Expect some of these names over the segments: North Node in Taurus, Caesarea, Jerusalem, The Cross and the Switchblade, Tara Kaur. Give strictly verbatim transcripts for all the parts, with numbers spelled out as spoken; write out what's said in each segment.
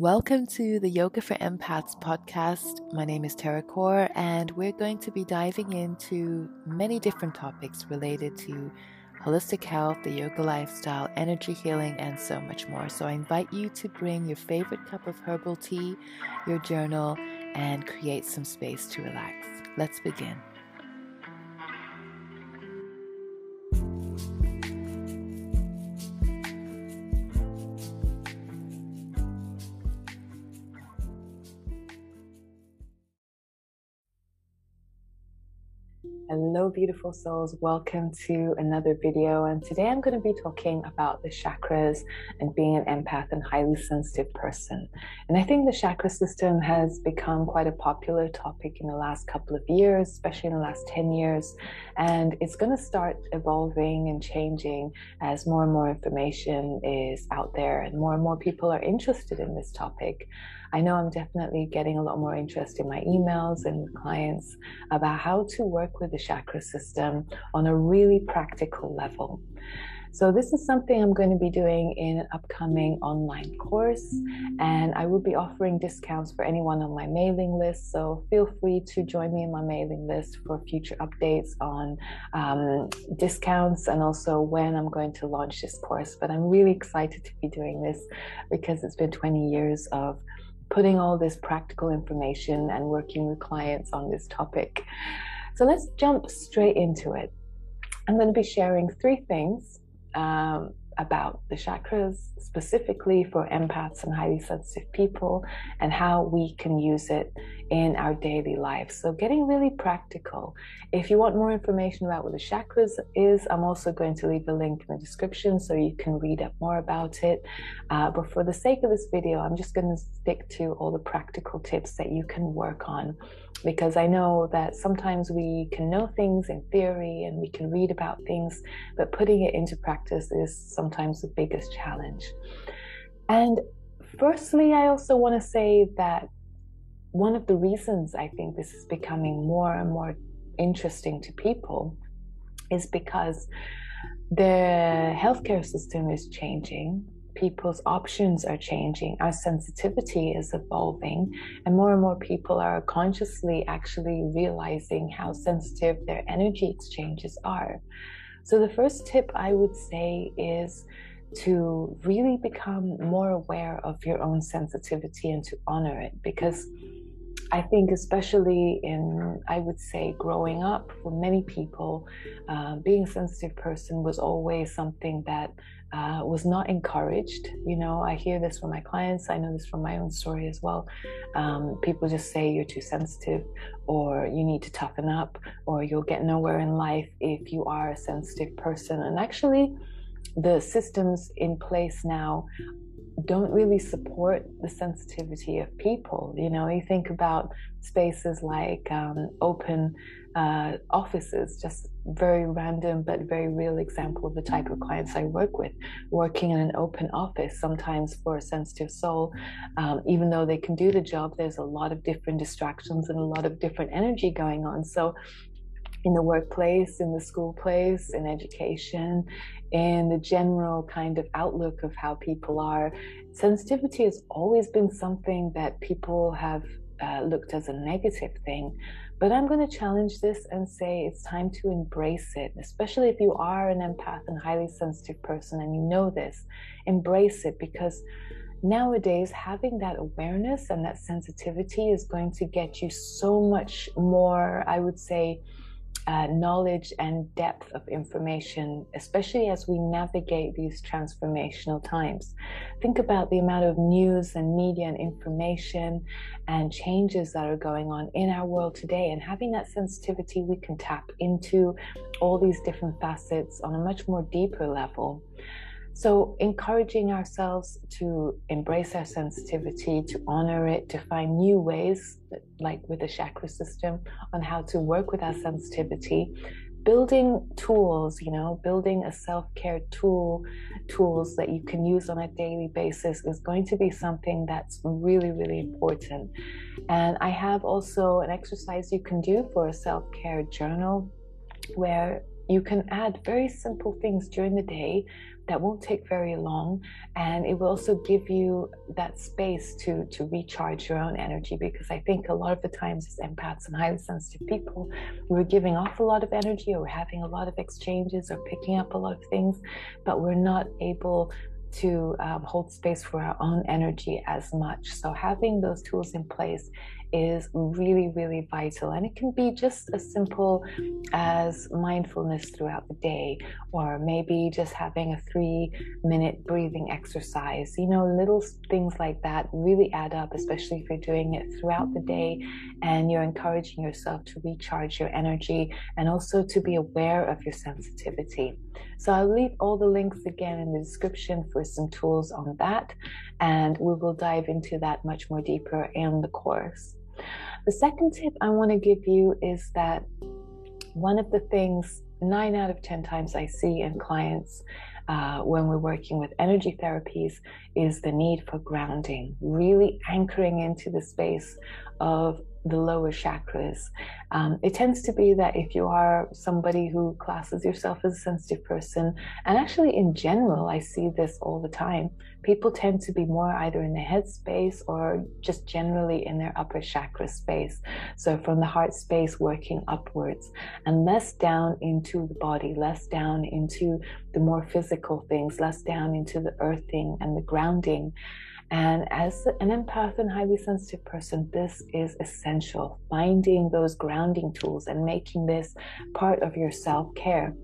Welcome to the Yoga for Empaths podcast. My name is Tara Kaur, and we're going to be diving into many different topics related to holistic health, the yoga lifestyle, energy healing, and so much more. So I invite you to bring your favorite cup of herbal tea, your journal, and create some space to relax. Let's begin. Hello beautiful souls, welcome to another video, and today I'm going to be talking about the chakras and being an empath and highly sensitive person. And I think the chakra system has become quite a popular topic in the last couple of years, especially in the last ten years, and it's going to start evolving and changing as more and more information is out there and more and more people are interested in this topic. I know I'm definitely getting a lot more interest in my emails and with clients about how to work with the chakra system on a really practical level. So this is something I'm going to be doing in an upcoming online course, and I will be offering discounts for anyone on my mailing list. So feel free to join me in my mailing list for future updates on um, discounts and also when I'm going to launch this course. But I'm really excited to be doing this because it's been twenty years of putting all this practical information and working with clients on this topic. So let's jump straight into it. I'm going to be sharing three things um, about the chakras, specifically for empaths and highly sensitive people, and how we can use it in our daily life. So getting really practical. If you want more information about what the chakras is, I'm also going to leave a link in the description so you can read up more about it. Uh, but for the sake of this video, I'm just going to stick to all the practical tips that you can work on, because I know that sometimes we can know things in theory and we can read about things, but putting it into practice is sometimes the biggest challenge. And firstly, I also want to say that one of the reasons I think this is becoming more and more interesting to people is because the healthcare system is changing. People's options are changing, our sensitivity is evolving, and more and more people are consciously actually realizing how sensitive their energy exchanges are. So the first tip I would say is to really become more aware of your own sensitivity and to honor it, because I think especially in, I would say, growing up, for many people, uh, being a sensitive person was always something that uh, was not encouraged. You know, I hear this from my clients, I know this from my own story as well. Um, people just say you're too sensitive, or you need to toughen up, or you'll get nowhere in life if you are a sensitive person. And actually, the systems in place now don't really support the sensitivity of people. You know, you think about spaces like um, open uh, offices, just very random but very real example of the type of clients I work with. Working in an open office, sometimes for a sensitive soul, um, even though they can do the job, there's a lot of different distractions and a lot of different energy going on. So in the workplace, in the school place, in education, in the general kind of outlook of how people are, sensitivity has always been something that people have uh, looked as a negative thing. But I'm going to challenge this and say it's time to embrace it, especially if you are an empath and highly sensitive person and you know this. Embrace it, because nowadays having that awareness and that sensitivity is going to get you so much more, I would say, Uh, knowledge and depth of information, especially as we navigate these transformational times. Think about the amount of news and media and information and changes that are going on in our world today, and having that sensitivity, we can tap into all these different facets on a much more deeper level. So encouraging ourselves to embrace our sensitivity, to honor it, to find new ways, like with the chakra system, on how to work with our sensitivity, building tools, you know, building a self-care tool, tools that you can use on a daily basis is going to be something that's really, really important. And I have also an exercise you can do for a self-care journal, where You can add very simple things during the day that won't take very long, and it will also give you that space to to recharge your own energy, because I think a lot of the times as empaths and highly sensitive people, we're giving off a lot of energy, or having a lot of exchanges, or picking up a lot of things, but we're not able to um, hold space for our own energy as much. So having those tools in place is really, really vital, and it can be just as simple as mindfulness throughout the day, or maybe just having a three minute breathing exercise. You know, little things like that really add up, especially if you're doing it throughout the day and you're encouraging yourself to recharge your energy and also to be aware of your sensitivity. So I'll leave all the links again in the description for some tools on that, and we will dive into that much more deeper in the course. The second tip I want to give you is that one of the things nine out of ten times I see in clients uh, when we're working with energy therapies is the need for grounding, really anchoring into the space of the lower chakras. Um, it tends to be that if you are somebody who classes yourself as a sensitive person, and actually in general, I see this all the time, people tend to be more either in their head space or just generally in their upper chakra space. So from the heart space working upwards, and less down into the body, less down into the more physical things, less down into the earthing and the grounding. And as an empath and highly sensitive person, this is essential, finding those grounding tools and making this part of your self-care.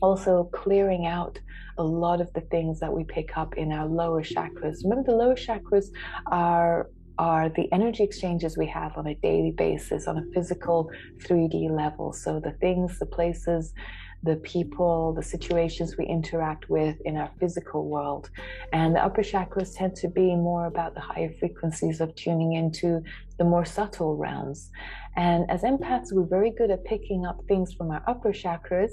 Also clearing out a lot of the things that we pick up in our lower chakras. Remember, the lower chakras are are the energy exchanges we have on a daily basis, on a physical three D level. So the things, the places, the people, the situations we interact with in our physical world. And the upper chakras tend to be more about the higher frequencies of tuning into the more subtle realms. And as empaths, we're very good at picking up things from our upper chakras,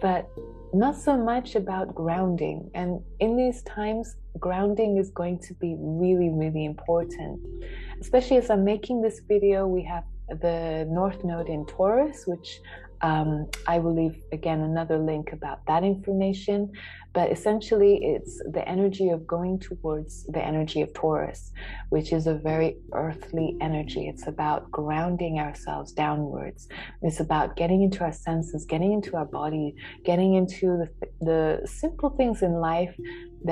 but not so much about grounding. And in these times, grounding is going to be really, really important. Especially as I'm making this video, we have the North Node in Taurus, which Um, I will leave again another link about that information, but essentially it's the energy of going towards the energy of Taurus, which is a very earthly energy. It's about grounding ourselves downwards. It's about getting into our senses, getting into our body, getting into the, the simple things in life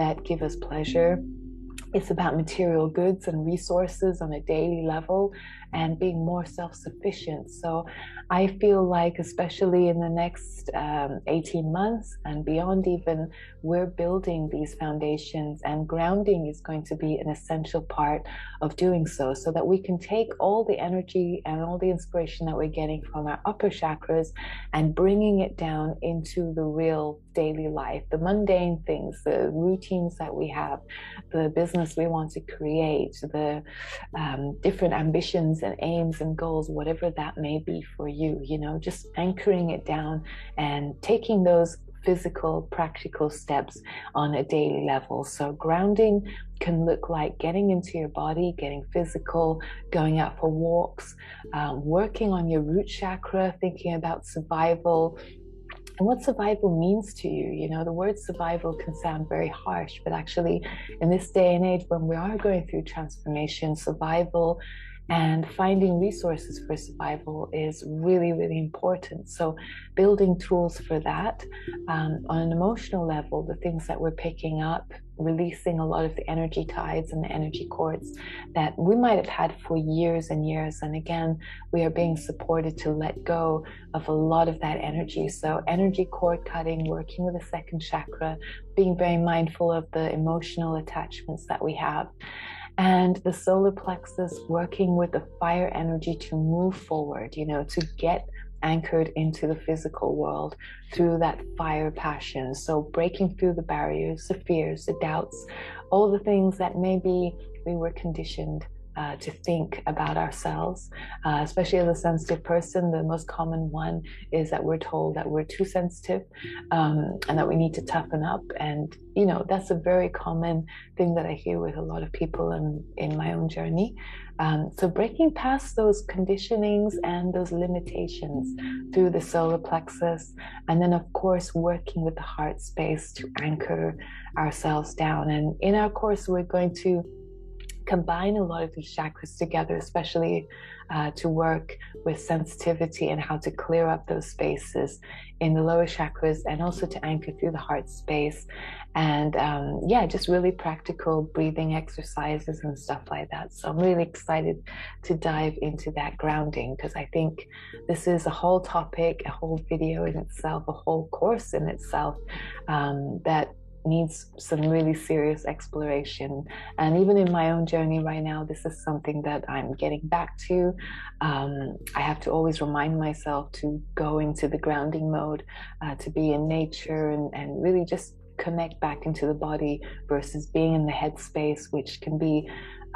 that give us pleasure. It's about material goods and resources on a daily level and being more self-sufficient. So I feel like, especially in the next um, eighteen months and beyond even, we're building these foundations, and grounding is going to be an essential part of doing so, so that we can take all the energy and all the inspiration that we're getting from our upper chakras and bringing it down into the real daily life, the mundane things, the routines that we have, the business we want to create, the um, different ambitions and aims and goals, whatever that may be for you, you know, just anchoring it down and taking those physical, practical steps on a daily level. So grounding can look like getting into your body, getting physical, going out for walks, um, working on your root chakra, thinking about survival, and what survival means to you. You know, the word survival can sound very harsh, but actually in this day and age when we are going through transformation, survival and finding resources for survival is really, really important. So building tools for that um, on an emotional level, the things that we're picking up, releasing a lot of the energy tides and the energy cords that we might have had for years and years. And again, we are being supported to let go of a lot of that energy. So energy cord cutting, working with the second chakra, being very mindful of the emotional attachments that we have. And the solar plexus, working with the fire energy to move forward, you know, to get anchored into the physical world through that fire passion. So breaking through the barriers, the fears, the doubts, all the things that maybe we were conditioned uh, to think about ourselves, uh, especially as a sensitive person. The most common one is that we're told that we're too sensitive um, and that we need to toughen up. And, you know, that's a very common thing that I hear with a lot of people in, in my own journey. Um, so breaking past those conditionings and those limitations through the solar plexus, and then of course working with the heart space to anchor ourselves down. And in our course, we're going to combine a lot of these chakras together, especially uh, to work with sensitivity and how to clear up those spaces in the lower chakras, and also to anchor through the heart space. And um, yeah, just really practical breathing exercises and stuff like that. So I'm really excited to dive into that grounding, because I think this is a whole topic, a whole video in itself, a whole course in itself um, that needs some really serious exploration. And even in my own journey right now, this is something that I'm getting back to. um, I have to always remind myself to go into the grounding mode, uh, to be in nature and, and really just connect back into the body versus being in the head space, which can be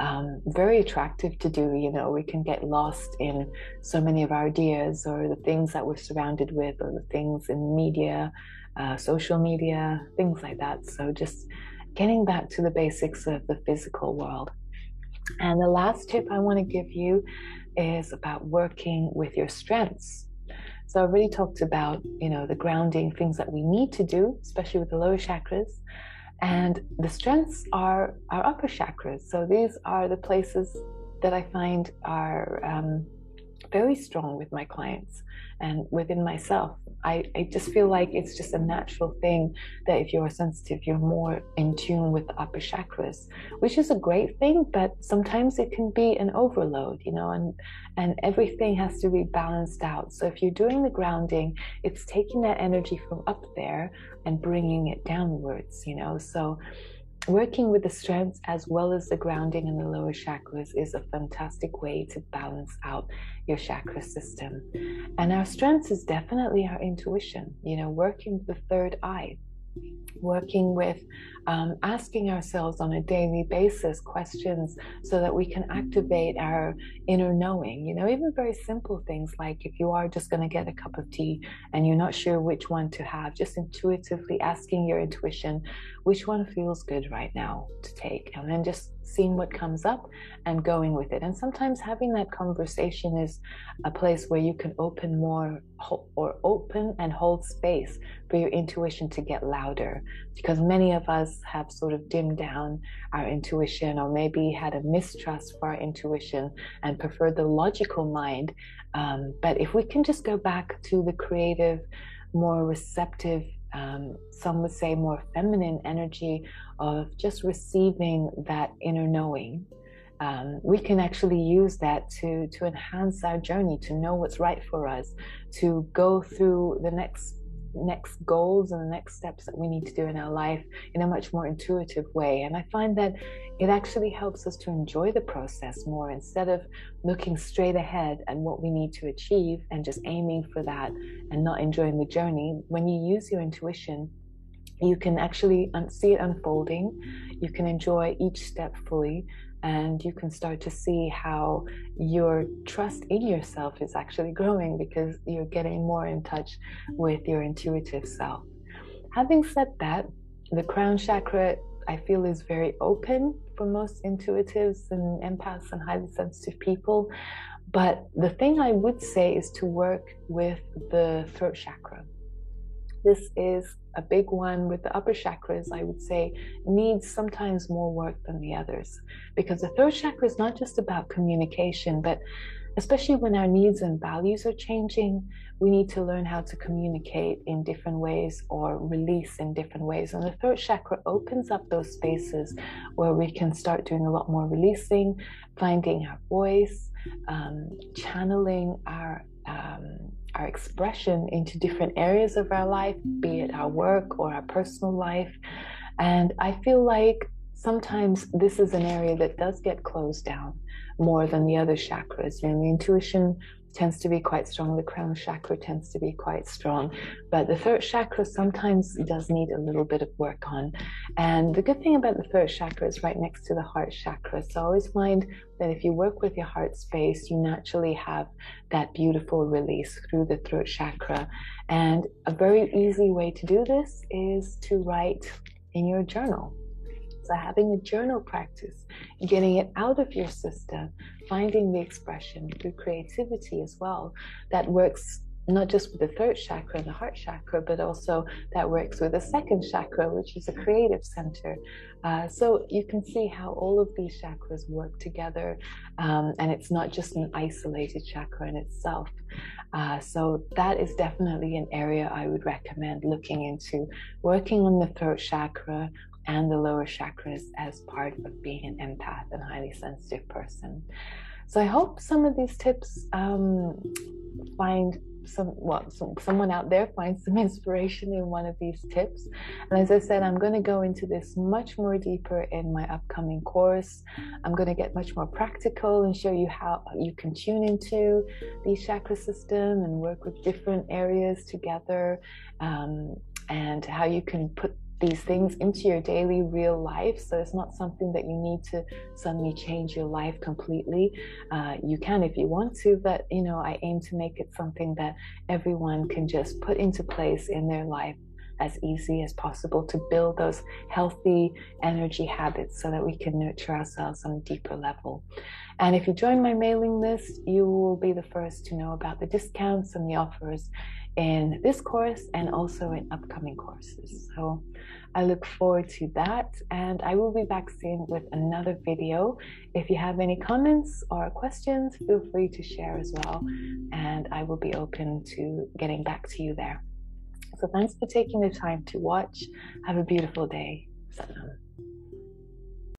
um, very attractive to do. You know, we can get lost in so many of our ideas or the things that we're surrounded with, or the things in media, Uh, social media, things like that. So just getting back to the basics of the physical world. And the last tip I want to give you is about working with your strengths. So I already talked about, you know, the grounding, things that we need to do, especially with the lower chakras. And the strengths are our upper chakras. So these are the places that I find are um, very strong with my clients and within myself. I, I just feel like it's just a natural thing that if you're sensitive, you're more in tune with the upper chakras, which is a great thing, but sometimes it can be an overload, you know, and, and everything has to be balanced out. So if you're doing the grounding, it's taking that energy from up there and bringing it downwards, you know. So working with the strengths as well as the grounding in the lower chakras is a fantastic way to balance out your chakra system. And our strengths is definitely our intuition, you know, working with the third eye, working with um, asking ourselves on a daily basis questions so that we can activate our inner knowing. You know, even very simple things like if you are just going to get a cup of tea and you're not sure which one to have, just intuitively asking your intuition which one feels good right now to take, and then just seeing what comes up and going with it. And sometimes having that conversation is a place where you can open more or open and hold space for your intuition to get louder, because many of us have sort of dimmed down our intuition, or maybe had a mistrust for our intuition and prefer the logical mind. Um, but if we can just go back to the creative, more receptive, Um, some would say more feminine energy of just receiving that inner knowing, um, we can actually use that to, to enhance our journey, to know what's right for us, to go through the next next goals and the next steps that we need to do in our life in a much more intuitive way. And I find that it actually helps us to enjoy the process more, instead of looking straight ahead and what we need to achieve and just aiming for that and not enjoying the journey. When you use your intuition, you can actually see it unfolding, you can enjoy each step fully, and you can start to see how your trust in yourself is actually growing, because you're getting more in touch with your intuitive self. Having said that, the crown chakra, I feel, is very open for most intuitives and empaths and highly sensitive people. But the thing I would say is to work with the throat chakra. This is a big one with the upper chakras, I would say, needs sometimes more work than the others, because the throat chakra is not just about communication, but especially when our needs and values are changing, we need to learn how to communicate in different ways or release in different ways. And the throat chakra opens up those spaces where we can start doing a lot more releasing, finding our voice, um, channeling our Um, our expression into different areas of our life, be it our work or our personal life. And I feel like sometimes this is an area that does get closed down more than the other chakras. You know, the intuition tends to be quite strong. The crown chakra tends to be quite strong, but the third chakra sometimes does need a little bit of work on. And the good thing about the third chakra is right next to the heart chakra. So I always find that if you work with your heart space, you naturally have that beautiful release through the throat chakra. And a very easy way to do this is to write in your journal. So having a journal practice, getting it out of your system, finding the expression through creativity as well, that works not just with the third chakra and the heart chakra, but also that works with the second chakra, which is a creative center. Uh, so you can see how all of these chakras work together, um, and it's not just an isolated chakra in itself. Uh, so that is definitely an area I would recommend looking into, working on the throat chakra and the lower chakras as part of being an empath and highly sensitive person. So I hope some of these tips um, find some, well, some, someone out there finds some inspiration in one of these tips. And as I said, I'm going to go into this much more deeper in my upcoming course. I'm going to get much more practical and show you how you can tune into the chakra system and work with different areas together, um, and how you can put these things into your daily real life. So it's not something that you need to suddenly change your life completely. Uh, you can if you want to, but you know, I aim to make it something that everyone can just put into place in their life as easy as possible to build those healthy energy habits so that we can nurture ourselves on a deeper level. And if you join my mailing list, you will be the first to know about the discounts and the offers in this course and also in upcoming courses. So I look forward to that, and I will be back soon with another video. If you have any comments or questions, feel free to share as well, and I will be open to getting back to you there. So thanks for taking the time to watch. Have a beautiful day. Salam.